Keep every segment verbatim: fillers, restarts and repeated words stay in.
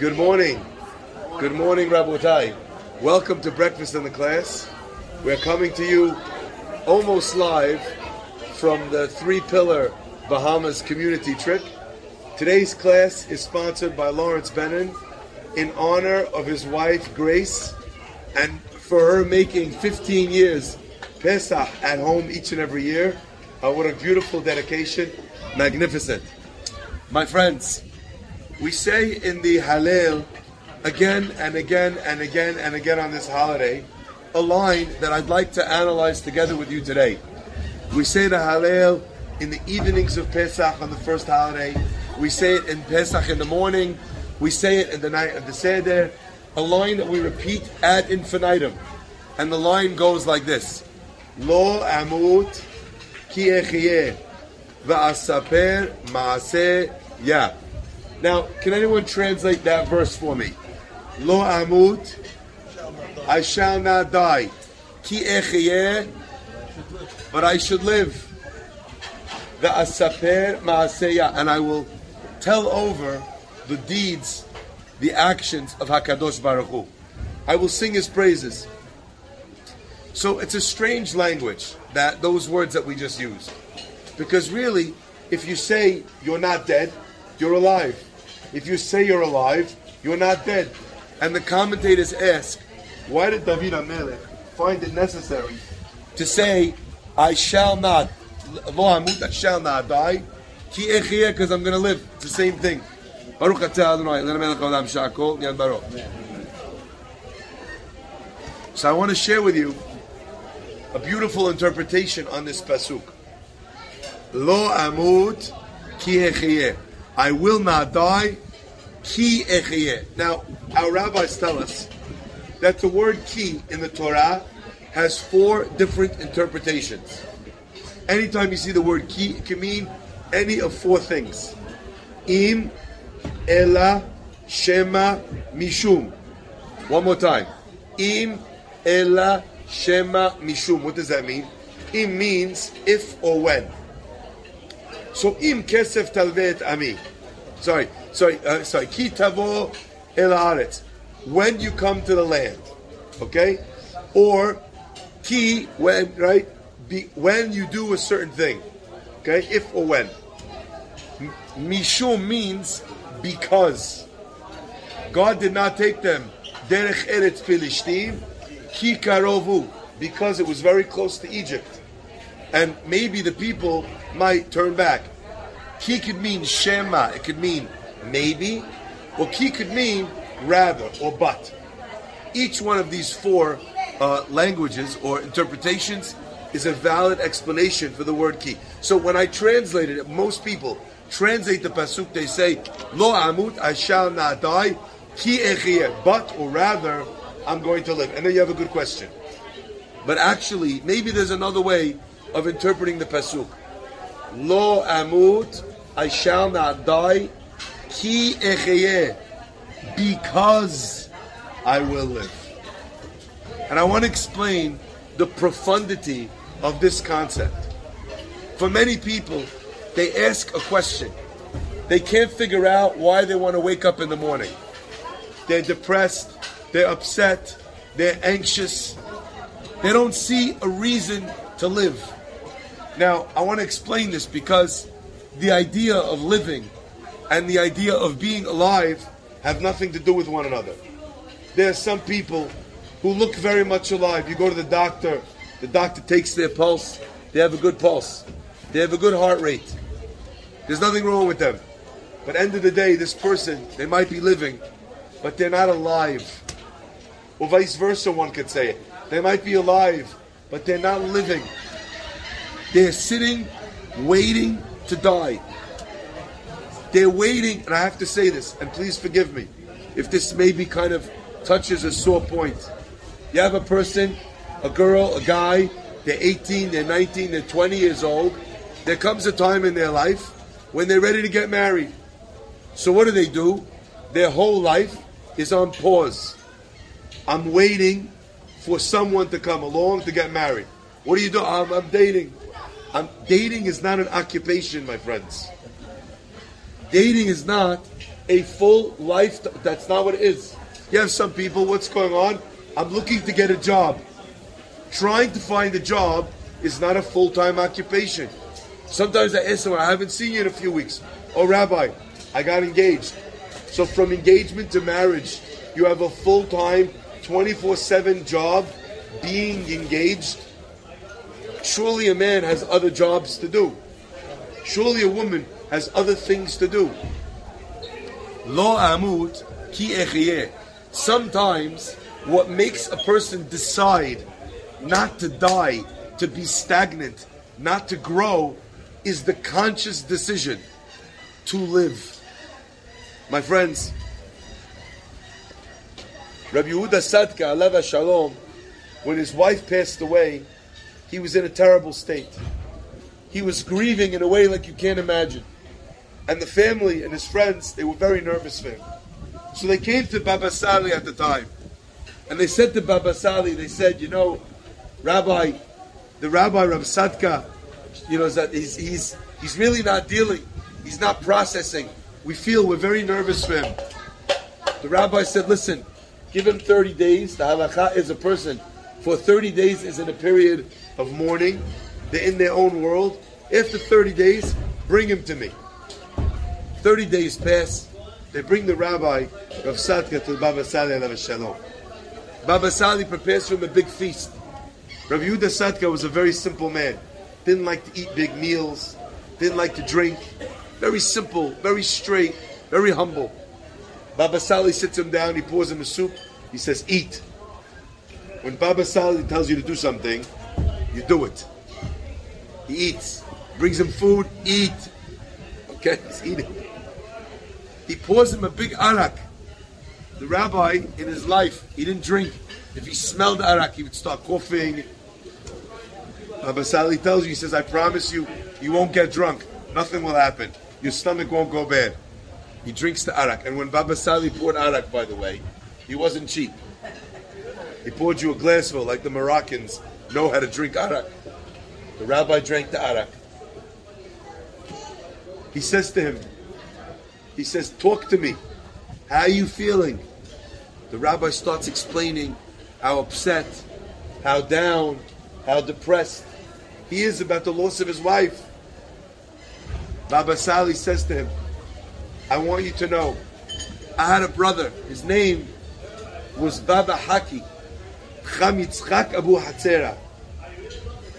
Good morning. Good morning, Rabotai. Welcome to Breakfast in the Class. We're coming to you almost live from the Three Pillar Bahamas community trip. Today's class is sponsored by Lawrence Benin in honor of his wife, Grace, and for her making fifteen years Pesach at home each and every year. Uh, what a beautiful dedication. Magnificent. My friends, we say in the Hallel again and again and again and again on this holiday, a line that I'd like to analyze together with you today. We say the Hallel in the evenings of Pesach on the first holiday. We say it in Pesach in the morning. We say it in the night of the Seder. A line that we repeat ad infinitum. And the line goes like this. Lo amut ki echyeh va asaper maaseh Yah. Now, can anyone translate that verse for me? Lo amut, I shall not die. Ki echeyeh, but I should live. Va asaper maaseh Yah, and I will tell over the deeds, the actions of HaKadosh Baruch Hu. I will sing His praises. So it's a strange language, that those words that we just used. Because really, if you say you're not dead, you're alive. If you say you're alive, you're not dead. And the commentators ask, why did David HaMelech find it necessary to say, I shall not, lo amut, I shall not die, ki echiyeh, because I'm going to live. It's the same thing. Baruch atah Adonai, Elena Melech Olam Sha'akol, Yan Baruch. So I want to share with you a beautiful interpretation on this pasuk. Lo amut ki echiyeh. I will not die. Ki echiyeh. Now, our rabbis tell us that the word ki in the Torah has four different interpretations. Anytime you see the word ki, it can mean any of four things. Im, Ela, Shema, Mishum. One more time. Im, Ela, Shema, Mishum. What does that mean? Im means if or when. So, Im kesef talvet ami. Sorry, sorry, uh, sorry. Ki tavo el haaretz. When you come to the land. Okay? Or, ki, when, right? Be, when you do a certain thing. Okay? If or when. M- Mishum means because. God did not take them. Derech Eretz filishtim. Ki karovu, because it was very close to Egypt. And maybe the people might turn back. Ki could mean Shema, it could mean maybe, or ki could mean rather or but. Each one of these four uh, languages or interpretations is a valid explanation for the word ki. So when I translated it, most people translate the pasuk, they say, Lo amut, I shall not die, ki echiyeh, but or rather, I'm going to live. And then you have a good question. But actually, maybe there's another way of interpreting the pasuk. Lo amut, I shall not die, ki echeyeh, because I will live. And I want to explain the profundity of this concept. For many people, they ask a question. They can't figure out why they want to wake up in the morning. They're depressed. They're upset, they're anxious, they don't see a reason to live. Now, I want to explain this because the idea of living and the idea of being alive have nothing to do with one another. There are some people who look very much alive. You go to the doctor, the doctor takes their pulse, they have a good pulse, they have a good heart rate. There's nothing wrong with them. But end of the day, this person, they might be living, but they're not alive. Or vice versa, one could say it. They might be alive, but they're not living. They're sitting, waiting to die. They're waiting, and I have to say this, and please forgive me, if this maybe kind of touches a sore point. You have a person, a girl, a guy, they're eighteen, they're nineteen, they're twenty years old. There comes a time in their life when they're ready to get married. So what do they do? Their whole life is on pause. I'm waiting for someone to come along to get married. What do you do? I'm, I'm dating. I'm, dating is not an occupation, my friends. Dating is not a full life. That's not what it is. You have some people, what's going on? I'm looking to get a job. Trying to find a job is not a full-time occupation. Sometimes I ask someone, I haven't seen you in a few weeks. Oh, Rabbi, I got engaged. So from engagement to marriage, you have a full-time, twenty-four seven job being engaged. Surely a man has other jobs to do. Surely a woman has other things to do. Lo amut ki echyeh. Sometimes what makes a person decide not to die, to be stagnant, not to grow, is the conscious decision to live. My friends, Rav Yehuda Tzadka, Alav Shalom, when his wife passed away, he was in a terrible state. He was grieving in a way like you can't imagine. And the family and his friends, they were very nervous for him. So they came to Baba Sali at the time. And they said to Baba Sali, they said, you know, Rabbi, the Rabbi Rav Tzadka, you know, he's, he's, he's really not dealing. He's not processing. We feel we're very nervous for him. The Rabbi said, listen, give him thirty days. The Halakha is a person. For thirty days is in a period of mourning. They're in their own world. After thirty days, bring him to me. thirty days pass. They bring the Rabbi Rav Tzadka to Baba Sali alav shalom. Baba Sali prepares for him a big feast. Rav Yehuda Tzadka was a very simple man. Didn't like to eat big meals. Didn't like to drink. Very simple, very straight, very humble. Baba Sali sits him down. He pours him a soup. He says, eat. When Baba Sali tells you to do something, you do it. He eats. Brings him food. Eat. Okay, he's eating. He pours him a big arak. The rabbi, in his life, he didn't drink. If he smelled arak, he would start coughing. Baba Sali tells you, he says, I promise you, you won't get drunk. Nothing will happen. Your stomach won't go bad. He drinks the arak. And when Baba Sali poured arak, by the way, he wasn't cheap. He poured you a glassful, like the Moroccans know how to drink arak. The rabbi drank the arak. He says to him, he says, talk to me. How are you feeling? The rabbi starts explaining how upset, how down, how depressed he is about the loss of his wife. Baba Sali says to him, I want you to know, I had a brother. His name was Baba Haki.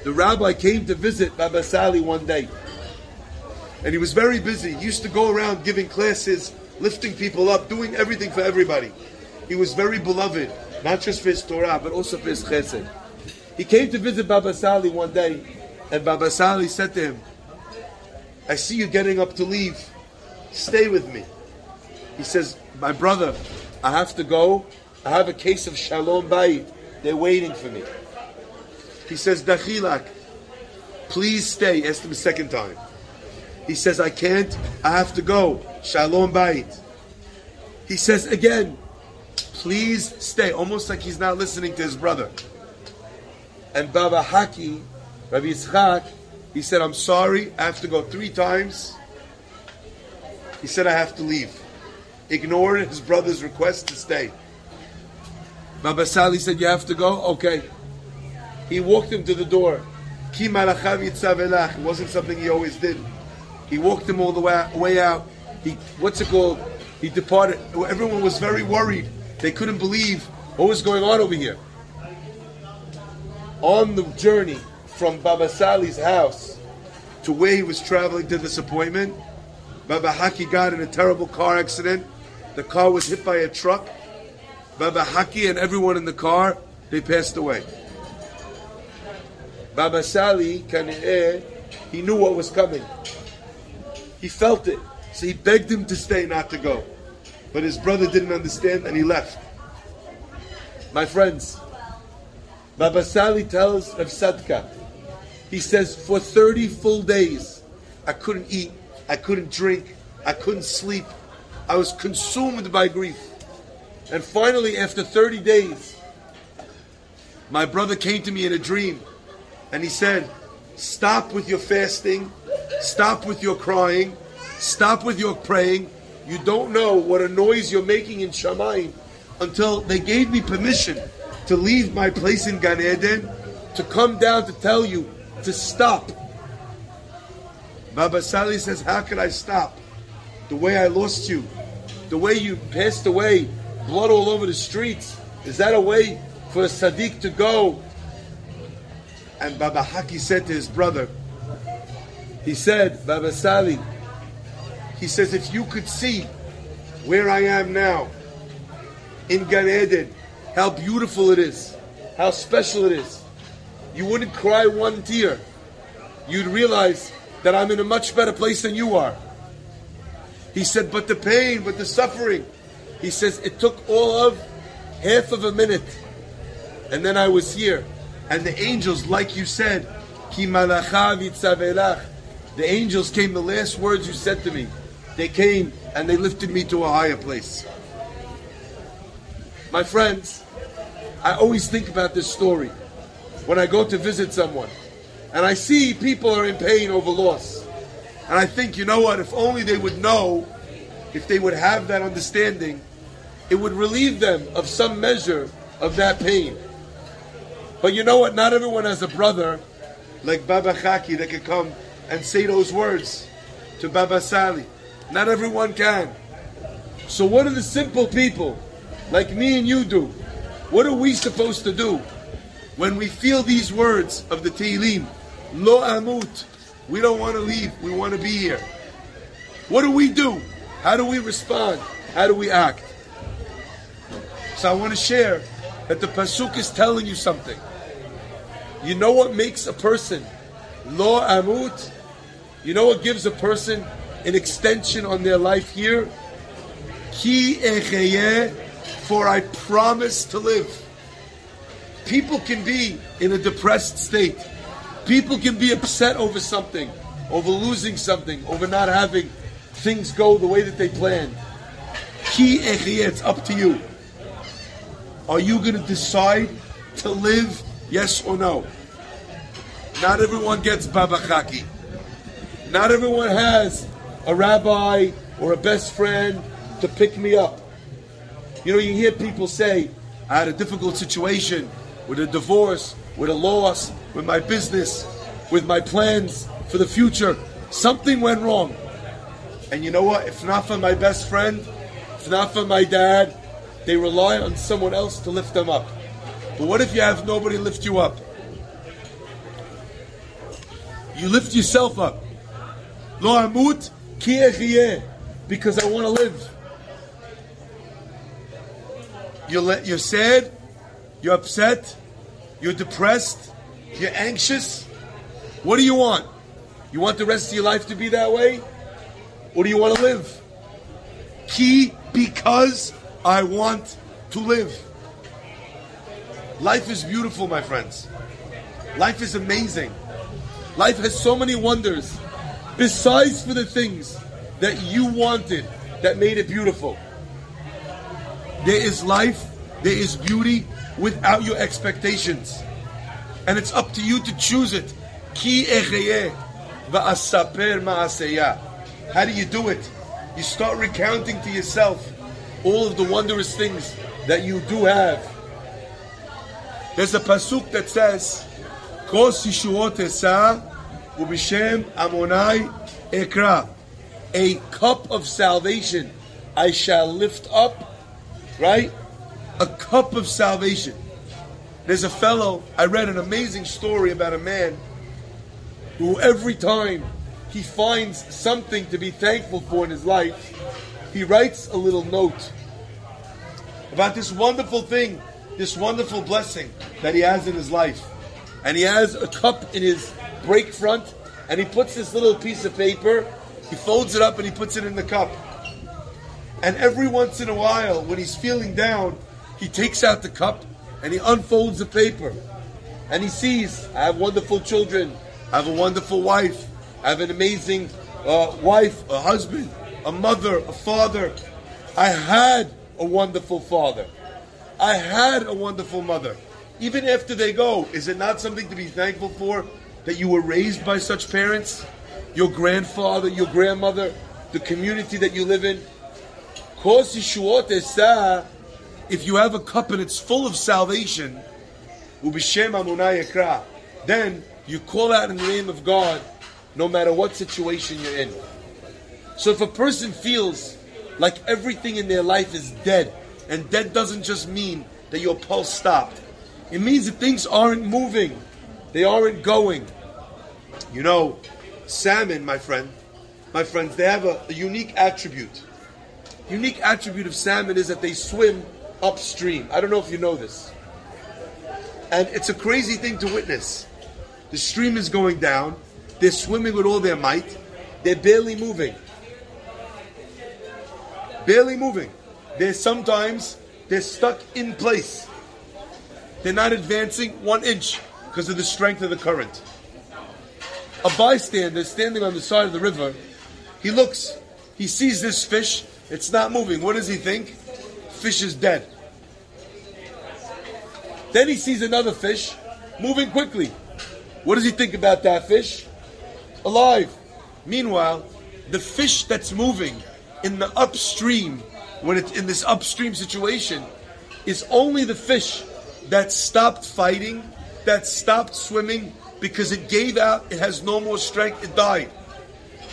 The rabbi came to visit Baba Sali one day. And he was very busy. He used to go around giving classes, lifting people up, doing everything for everybody. He was very beloved, not just for his Torah, but also for his chesed. He came to visit Baba Sali one day, and Baba Sali said to him, I see you getting up to leave. Stay with me. He says, my brother, I have to go. I have a case of Shalom bayit. They're waiting for me. He says, Dachilak, please stay. Asked him a second time. He says, I can't. I have to go. Shalom bayit. He says again, please stay. Almost like he's not listening to his brother. And Baba Haki, Rabbi Yitzchak, he said, I'm sorry. I have to go three times. He said, I have to leave. Ignored his brother's request to stay. Baba Sali said, you have to go? Okay. He walked him to the door. Ki malachav yitzav elach. It wasn't something he always did. He walked him all the way out. Way out. He, what's it called? He departed. Everyone was very worried. They couldn't believe what was going on over here. On the journey from Baba Sali's house to where he was traveling to this appointment, Baba Haki got in a terrible car accident. The car was hit by a truck. Baba Haki and everyone in the car, they passed away. Baba Sali, he knew what was coming. He felt it. So he begged him to stay, not to go. But his brother didn't understand and he left. My friends, Baba Sali tells Rav Tzadka, he says, for thirty full days, I couldn't eat, I couldn't drink, I couldn't sleep. I was consumed by grief. And finally, after thirty days, my brother came to me in a dream. And he said, stop with your fasting. Stop with your crying. Stop with your praying. You don't know what a noise you're making in Shamayim until they gave me permission to leave my place in Gan Eden to come down to tell you to stop. Baba Sali says, how could I stop? The way I lost you, the way you passed away, blood all over the streets, is that a way for a tzaddik to go? And Baba Haki said to his brother, he said, Baba Sali, he says, if you could see where I am now in Gan Eden, how beautiful it is, how special it is, you wouldn't cry one tear. You'd realize that I'm in a much better place than you are. He said, but the pain, but the suffering. He says, it took all of half of a minute. And then I was here. And the angels, like you said, Ki malacha vitzavelach. The angels came, the last words you said to me. They came and they lifted me to a higher place. My friends, I always think about this story when I go to visit someone. And I see people are in pain over loss. And I think, you know what, if only they would know, if they would have that understanding, it would relieve them of some measure of that pain. But you know what, not everyone has a brother like Baba Haki that can come and say those words to Baba Sali. Not everyone can. So what do the simple people like me and you do? What are we supposed to do when we feel these words of the Tehillim? Lo amut. We don't want to leave. We want to be here. What do we do? How do we respond? How do we act? So I want to share that the Pasuk is telling you something. You know what makes a person Lo amut? You know what gives a person an extension on their life here? Ki Echeyeh, for I promise to live. People can be in a depressed state. People can be upset over something, over losing something, over not having things go the way that they planned. Ki echiyeh, it's up to you. Are you going to decide to live, yes or no? Not everyone gets Baba Haki. Not everyone has a rabbi or a best friend to pick me up. You know, you hear people say, I had a difficult situation with a divorce, with a loss, with my business, with my plans for the future. Something went wrong. And you know what? If not for my best friend, if not for my dad, they rely on someone else to lift them up. But what if you have nobody lift you up? You lift yourself up. Lo amut ki echyeh, because I want to live. You're, you're sad, you're upset, you're depressed, you're anxious. What do you want? You want the rest of your life to be that way? Or do you want to live? Ki, because I want to live. Life is beautiful, my friends. Life is amazing. Life has so many wonders. Besides for the things that you wanted that made it beautiful. There is life, there is beauty without your expectations. And it's up to you to choose it. Ki echeyeh va asaper maaseh Yah. How do you do it? You start recounting to yourself all of the wondrous things that you do have. There's a pasuk that says, Kol yeshuot esa ubishem Amonai ekra. A cup of salvation I shall lift up, right? A cup of salvation. There's a fellow, I read an amazing story about a man who every time he finds something to be thankful for in his life, he writes a little note about this wonderful thing, this wonderful blessing that he has in his life. And he has a cup in his break front, and he puts this little piece of paper, he folds it up and he puts it in the cup. And every once in a while, when he's feeling down, he takes out the cup and he unfolds the paper. And he sees, I have wonderful children, I have a wonderful wife, I have an amazing uh, wife, a husband, a mother, a father. I had a wonderful father. I had a wonderful mother. Even after they go, is it not something to be thankful for that you were raised by such parents? Your grandfather, your grandmother, the community that you live in. Kos Yeshuot Esa, if you have a cup and it's full of salvation, Ubishem Amunai Ekra, then you call out in the name of God no matter what situation you're in. So if a person feels like everything in their life is dead, and dead doesn't just mean that your pulse stopped. It means that things aren't moving. They aren't going. You know, salmon, my friend, my friends, they have a, a unique attribute. Unique attribute of salmon is that they swim upstream. I don't know if you know this. And it's a crazy thing to witness. The stream is going down. They're swimming with all their might. They're barely moving. Barely moving. They're sometimes, they're stuck in place. They're not advancing one inch because of the strength of the current. A bystander standing on the side of the river, he looks, he sees this fish, it's not moving. What does he think? Fish is dead. Then he sees another fish moving quickly. What does he think about that fish? Alive. Meanwhile, the fish that's moving in the upstream, when it's in this upstream situation, is only the fish that stopped fighting, that stopped swimming, because it gave out, it has no more strength, it died.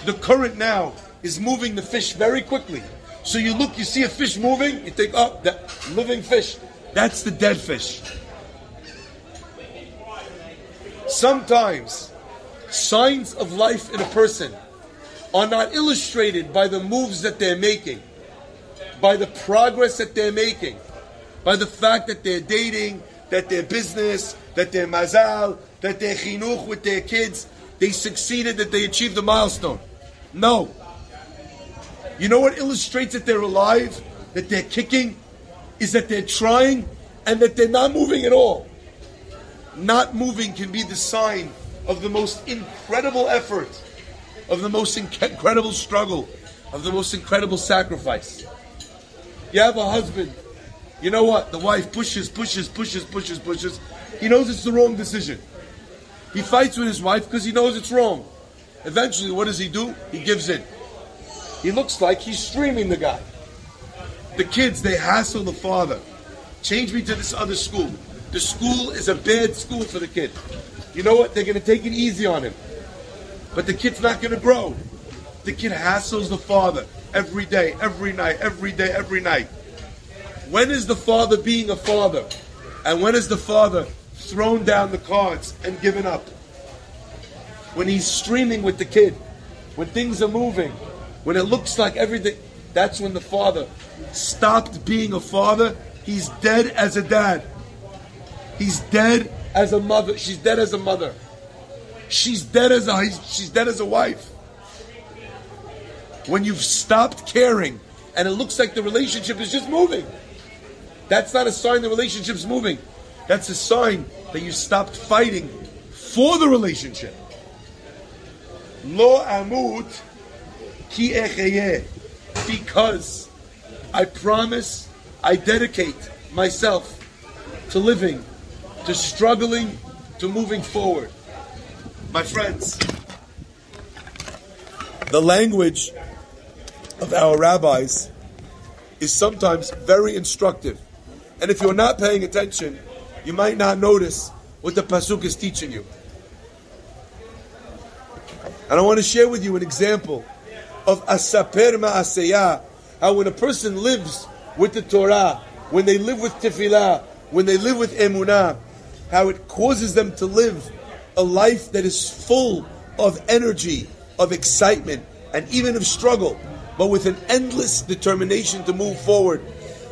The current now is moving the fish very quickly. So you look, you see a fish moving, you think, oh, that living fish, that's the dead fish. Sometimes, signs of life in a person are not illustrated by the moves that they're making, by the progress that they're making, by the fact that they're dating, that their business, that their mazal, that their chinuch with their kids, they succeeded, that they achieved the milestone. No. You know what illustrates that they're alive, that they're kicking, is that they're trying and that they're not moving at all. Not moving can be the sign of the most incredible effort, of the most inc- incredible struggle, of the most incredible sacrifice. You have a husband, you know what? The wife pushes, pushes, pushes, pushes, pushes. He knows it's the wrong decision. He fights with his wife because he knows it's wrong. Eventually, what does he do? He gives in. He looks like he's streaming the guy. The kids, they hassle the father. Change me to this other school. The school is a bad school for the kid. You know what? They're going to take it easy on him. But the kid's not going to grow. The kid hassles the father every day, every night, every day, every night. When is the father being a father? And when is the father thrown down the cards and given up? When he's streaming with the kid, when things are moving, when it looks like everything, that's when the father stopped being a father. He's dead as a dad. He's dead as a mother. She's dead as a mother. She's dead as a, she's dead as a wife. When you've stopped caring and it looks like the relationship is just moving, that's not a sign the relationship's moving. That's a sign that you stopped fighting for the relationship. Lo amut ki echyeh. Because I promise, I dedicate myself to living, to struggling, to moving forward. My friends, the language of our rabbis is sometimes very instructive. And if you're not paying attention, you might not notice what the Pasuk is teaching you. And I want to share with you an example of asaper maaseh Yah, how when a person lives with the Torah, when they live with tefillah, when they live with emunah, how it causes them to live a life that is full of energy, of excitement, and even of struggle, but with an endless determination to move forward,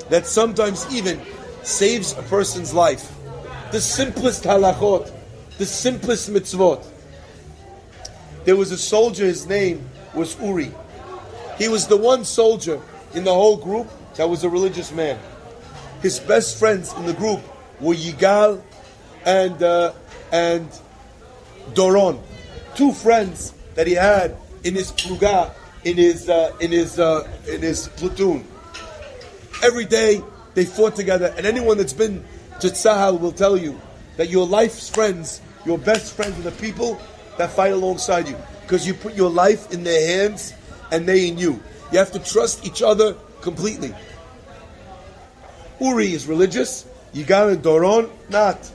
that sometimes even saves a person's life. The simplest halachot, the simplest mitzvot. There was a soldier, his name was Uri. He was the one soldier in the whole group that was a religious man. His best friends in the group were Yigal and uh, and Doron, two friends that he had in his pluga, in his uh, in his uh, in his platoon. Every day they fought together, and anyone that's been to Tzahal will tell you that your life's friends, your best friends, are the people that fight alongside you, because you put your life in their hands and they in you. You have to trust each other completely. Uri is religious. Yigal and Doron, not.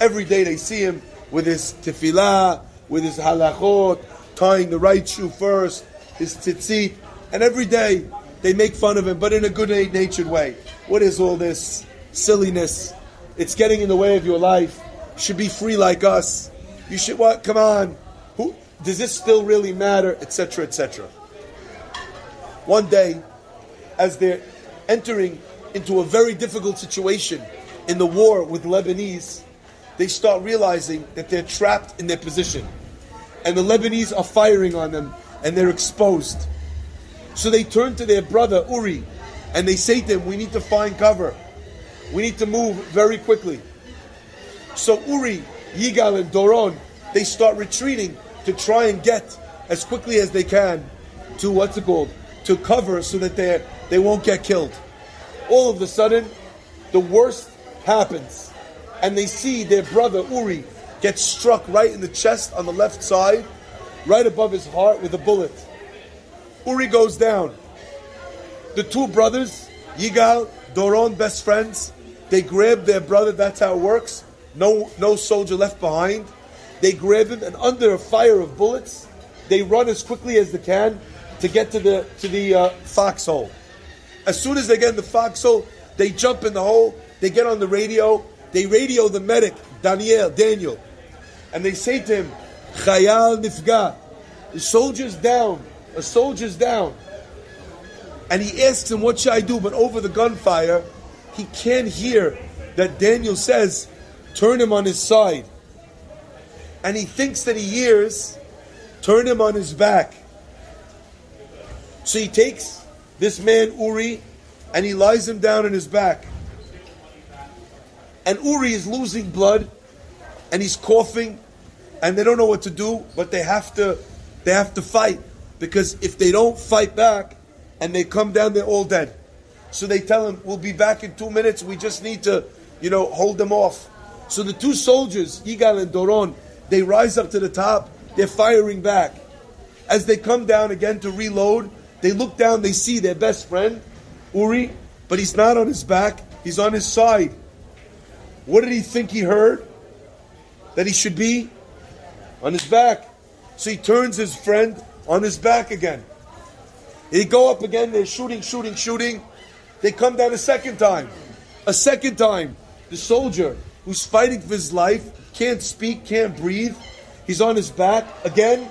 Every day they see him with his tefillah, with his halachot, tying the right shoe first, his tzitzit. And every day they make fun of him, but in a good-natured way. What is all this silliness? It's getting in the way of your life. You should be free like us. You should, what? Come on. Who, does this still really matter? Etc., et cetera. One day, as they're entering into a very difficult situation in the war with Lebanese, they start realizing that they're trapped in their position. And the Lebanese are firing on them, and they're exposed. So they turn to their brother, Uri, and they say to him, we need to find cover. We need to move very quickly. So Uri, Yigal, and Doron, they start retreating to try and get, as quickly as they can, to what's it called, to cover so that they they won't get killed. All of a sudden, the worst happens. And they see their brother, Uri, get struck right in the chest on the left side, right above his heart with a bullet. Uri goes down. The two brothers, Yigal, Doron, best friends, they grab their brother, that's how it works. No, no soldier left behind. They grab him, and under a fire of bullets, they run as quickly as they can to get to the to the uh, foxhole. As soon as they get in the foxhole, they jump in the hole, they get on the radio, they radio the medic, Daniel, Daniel, and they say to him, Chayal Nifga, the soldier's down, a soldier's down. And he asks him, what should I do? But over the gunfire, he can't hear that Daniel says, turn him on his side. And he thinks that he hears, turn him on his back. So he takes this man, Uri, and he lies him down on his back. And Uri is losing blood, and he's coughing, and they don't know what to do, but they have to, they have to fight. Because if they don't fight back, and they come down, they're all dead. So they tell him, we'll be back in two minutes, we just need to, you know, hold them off. So the two soldiers, Yigal and Doron, they rise up to the top, they're firing back. As they come down again to reload, they look down, they see their best friend, Uri, but he's not on his back, he's on his side. What did he think he heard? That he should be on his back. So he turns his friend on his back again. They go up again, they're shooting, shooting, shooting. They come down a second time. A second time, the soldier who's fighting for his life, can't speak, can't breathe. He's on his back. Again,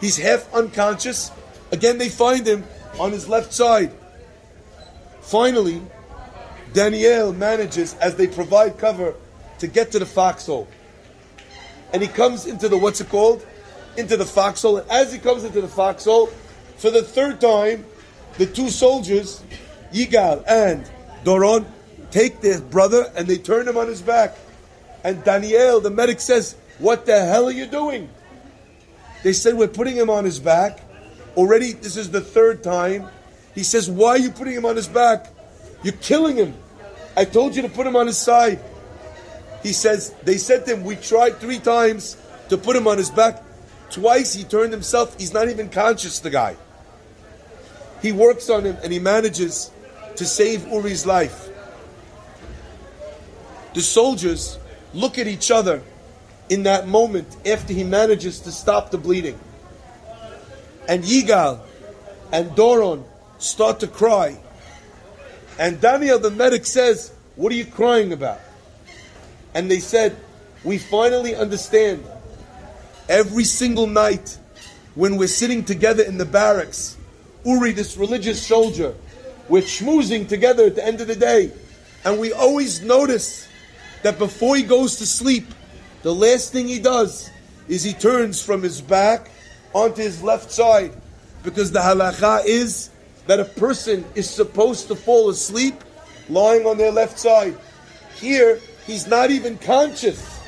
he's half unconscious. Again, they find him on his left side. Finally, Daniel manages, as they provide cover, to get to the foxhole. And he comes into the, what's it called? Into the foxhole. And as he comes into the foxhole, for the third time, the two soldiers, Yigal and Doron, take their brother and they turn him on his back. And Daniel, the medic, says, what the hell are you doing? They said, we're putting him on his back. Already, this is the third time. He says, why are you putting him on his back? You're killing him. I told you to put him on his side. He says, they said to him, we tried three times to put him on his back. Twice he turned himself. He's not even conscious, the guy. He works on him and he manages to save Uri's life. The soldiers look at each other in that moment after he manages to stop the bleeding. And Yigal and Doron start to cry. And Daniel, the medic, says, what are you crying about? And they said, we finally understand. Every single night when we're sitting together in the barracks, Uri, this religious soldier, we're schmoozing together at the end of the day. And we always notice that before he goes to sleep, the last thing he does is he turns from his back onto his left side. Because the halakha is that a person is supposed to fall asleep lying on their left side. Here, he's not even conscious.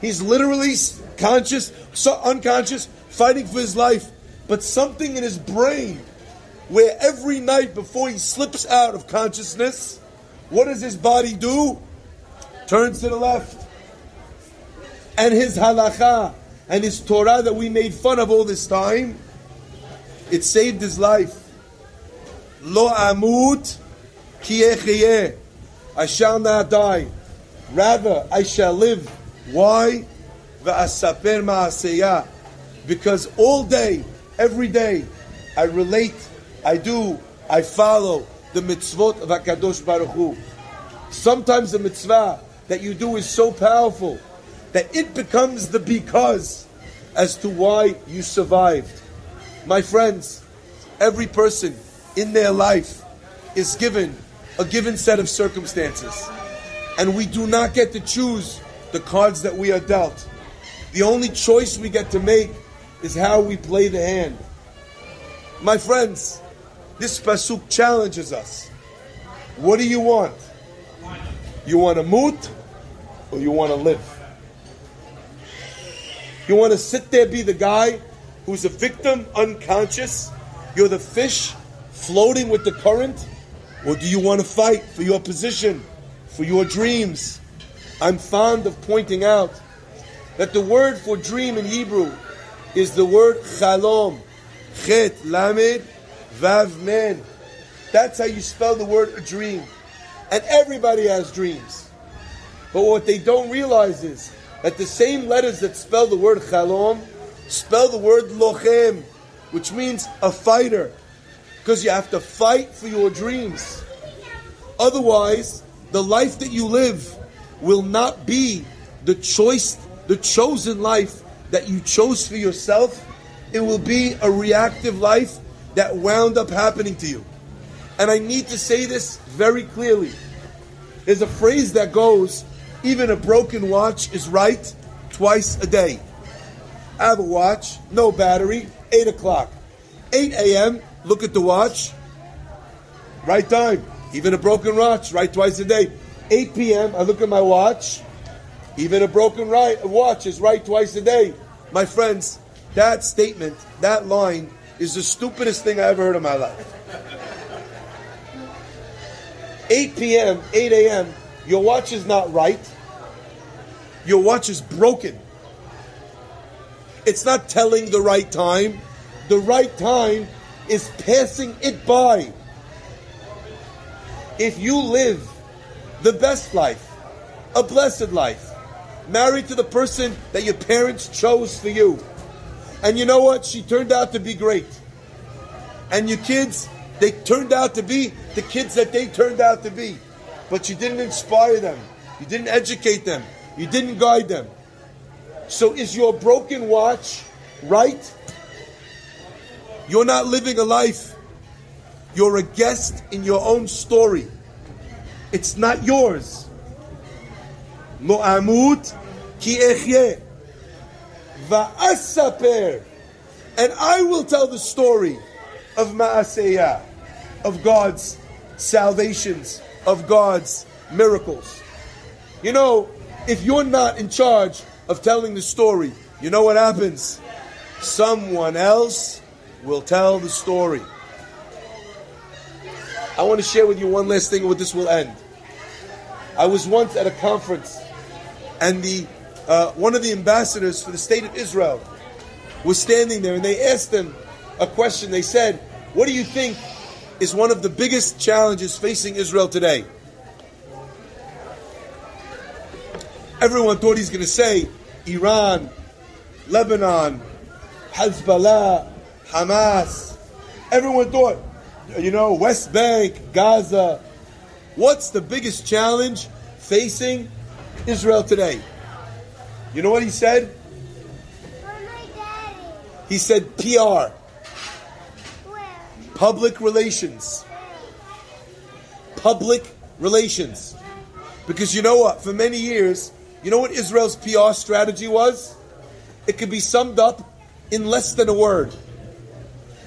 He's literally conscious, so unconscious, fighting for his life. But something in his brain, where every night before he slips out of consciousness, what does his body do? Turns to the left. And his halakha and his Torah that we made fun of all this time, it saved his life. Lo amut ki echyeh. I shall not die. Rather, I shall live. Why? Va asaper maaseh Yah. Because all day, every day, I relate, I do, I follow the mitzvot of HaKadosh Baruch Hu. Sometimes the mitzvah that you do is so powerful that it becomes the because as to why you survived. My friends, every person in their life is given a given set of circumstances, and we do not get to choose the cards that we are dealt. The only choice we get to make is how we play the hand. My friends, this Pasuk challenges us. What do you want? You want to mut or you want to live? You want to sit there, be the guy who's a victim, unconscious? You're the fish floating with the current? Or do you want to fight for your position, for your dreams? I'm fond of pointing out that the word for dream in Hebrew is the word Chalom. Chet, Lamed, Vav, Men. That's how you spell the word a dream. And everybody has dreams. But what they don't realize is that the same letters that spell the word Chalom spell the word Lochem, which means a fighter. Because you have to fight for your dreams. Otherwise, the life that you live will not be the choice, the chosen life that you chose for yourself. It will be a reactive life that wound up happening to you. And I need to say this very clearly. There's a phrase that goes, even a broken watch is right twice a day. I have a watch, no battery, eight o'clock. eight a.m., look at the watch, right time. Even a broken watch, right twice a day. eight p.m., I look at my watch. Even a broken right, watch is right twice a day. My friends, that statement, that line, is the stupidest thing I ever heard in my life. eight p.m., eight a.m., your watch is not right. Your watch is broken. It's not telling the right time. The right time is passing it by. If you live the best life, a blessed life, married to the person that your parents chose for you, and you know what? She turned out to be great. And your kids, they turned out to be the kids that they turned out to be. But you didn't inspire them. You didn't educate them. You didn't guide them. So is your broken watch right? You're not living a life. You're a guest in your own story. It's not yours. Lo amut ki echyeh. Va'asaper, and I will tell the story of Maaseh Yah, of God's salvations, of God's miracles. You know, if you're not in charge of telling the story, you know what happens? Someone else will tell the story. I want to share with you one last thing, with this will end. I was once at a conference, and the Uh, one of the ambassadors for the state of Israel was standing there, and they asked him a question. They said, what do you think is one of the biggest challenges facing Israel today? Everyone thought he's going to say Iran, Lebanon, Hezbollah, Hamas. Everyone thought, you know, West Bank, Gaza. What's the biggest challenge facing Israel today? You know what he said? He said P R. Public relations. Public relations. Because you know what? For many years, you know what Israel's P R strategy was? It could be summed up in less than a word.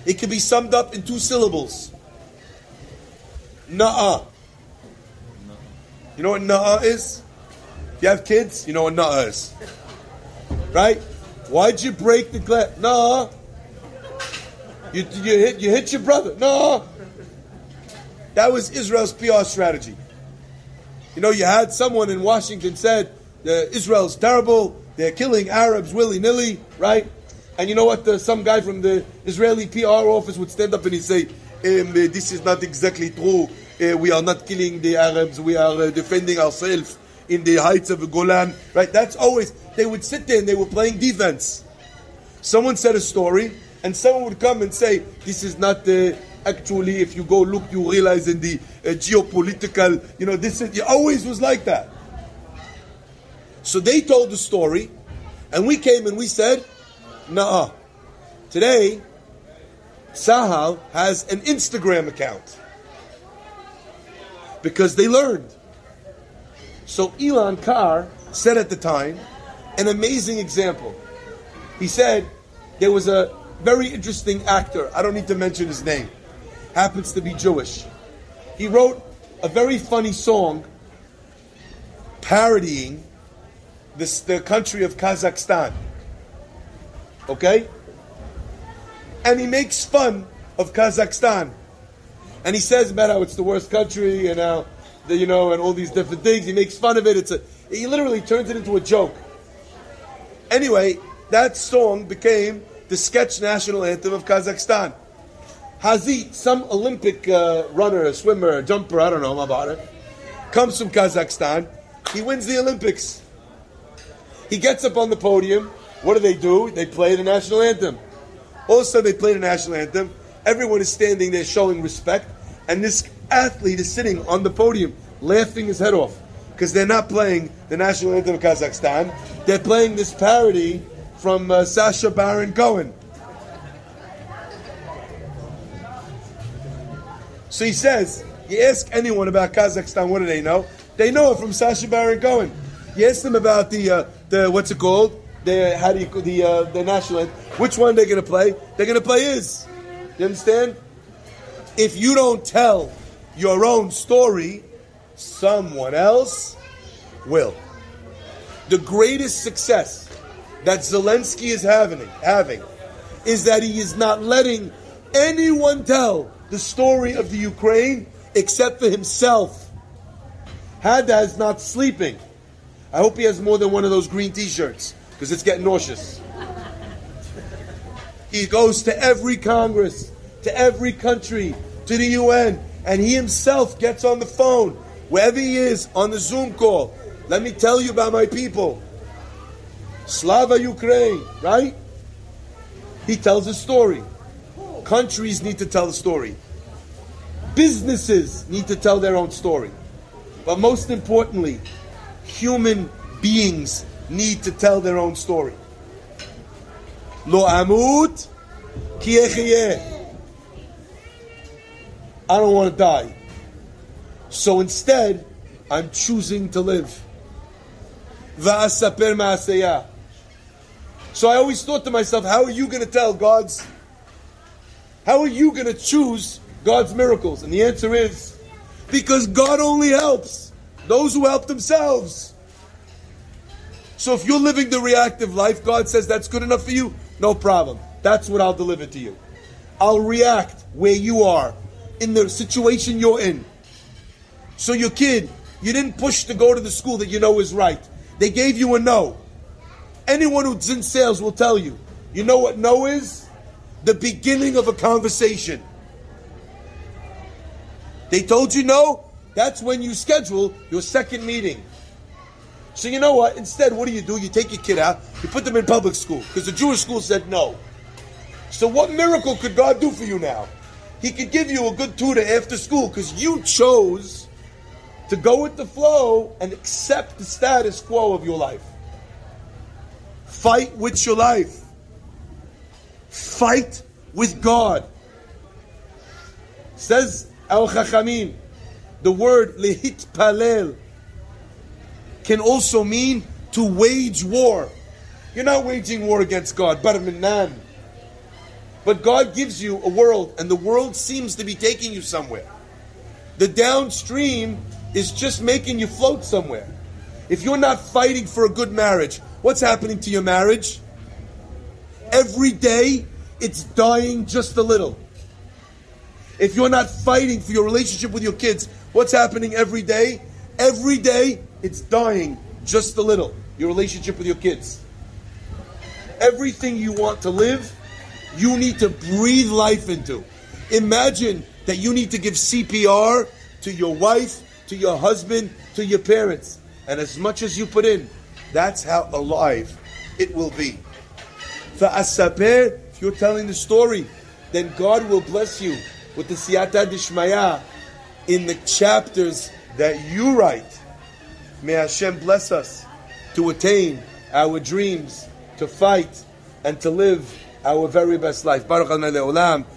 It could be summed up in two syllables. Na'ah. You know what na'ah is? If you have kids, you know what na'ah is. Right? Why'd you break the glass? Nah. You, you, hit, you hit your brother. Nah. That was Israel's P R strategy. You know, you had someone in Washington said, Israel's terrible, they're killing Arabs willy-nilly, right? And you know what? The, some guy from the Israeli P R office would stand up and he'd say, um, this is not exactly true. Uh, we are not killing the Arabs. We are uh, defending ourselves in the heights of Golan. Right? That's always, they would sit there and they were playing defense. Someone said a story, and someone would come and say, this is not uh, actually, if you go look, you realize in the uh, geopolitical, you know, this is, it always was like that. So they told the story, and we came and we said, nah. Today, Sahal has an Instagram account because they learned. So Elon Carr said at the time, an amazing example. He said, there was a very interesting actor, I don't need to mention his name, happens to be Jewish. He wrote a very funny song parodying this, the country of Kazakhstan. Okay? And he makes fun of Kazakhstan. And he says about how it's the worst country and how, the, you know, and all these different things. He makes fun of it. It's a, he literally turns it into a joke. Anyway, that song became the sketch national anthem of Kazakhstan. Hazit, some Olympic uh, runner, swimmer, jumper, I don't know about it, comes from Kazakhstan. He wins the Olympics. He gets up on the podium. What do they do? They play the national anthem. All of a sudden, they play the national anthem. Everyone is standing there showing respect. And this athlete is sitting on the podium laughing his head off because they're not playing the national anthem of Kazakhstan. They're playing this parody from uh, Sasha Baron Cohen. So he says, you ask anyone about Kazakhstan, what do they know? They know it from Sasha Baron Cohen. You ask them about the, uh, the what's it called? The, how do you, the, uh, the national anthem. Which one they're going to play? They're going to play his. You understand? If you don't tell your own story, someone else will. The greatest success that Zelensky is having, having is that he is not letting anyone tell the story of the Ukraine except for himself. Hada is not sleeping. I hope he has more than one of those green t-shirts, because it's getting nauseous. He goes to every Congress, to every country, to the U N, and he himself gets on the phone, wherever he is, on the Zoom call. Let me tell you about my people. Slava Ukraine, right? He tells a story. Countries need to tell a story. Businesses need to tell their own story. But most importantly, human beings need to tell their own story. Lo amut ki echyeh. I don't want to die. So instead, I'm choosing to live. Va asaper maaseh Yah. So I always thought to myself, how are you going to tell God's, how are you going to choose God's miracles? And the answer is, because God only helps those who help themselves. So if you're living the reactive life, God says that's good enough for you, no problem. That's what I'll deliver to you. I'll react where you are, in the situation you're in. So your kid, you didn't push to go to the school that you know is right. They gave you a no. Anyone who's in sales will tell you, you know what no is? The beginning of a conversation. They told you no, that's when you schedule your second meeting. So you know what? Instead, what do you do? You take your kid out, you put them in public school, because the Jewish school said no. So what miracle could God do for you now? He could give you a good tutor after school, because you chose to go with the flow and accept the status quo of your life. Fight with your life. Fight with God. Says Al Chachamim, the word lehitpalel can also mean to wage war. You're not waging war against God, bar minan. But God gives you a world, and the world seems to be taking you somewhere. The downstream is just making you float somewhere. If you're not fighting for a good marriage, what's happening to your marriage? Every day, it's dying just a little. If you're not fighting for your relationship with your kids, what's happening every day? Every day, it's dying just a little, your relationship with your kids. Everything you want to live, you need to breathe life into. Imagine that you need to give C P R to your wife, to your husband, to your parents. And as much as you put in, that's how alive it will be. Fa'asaper, if you're telling the story, then God will bless you with the siyata dishmaya in the chapters that you write. May Hashem bless us to attain our dreams, to fight, and to live our very best life. Baruch Adonai Le'olam.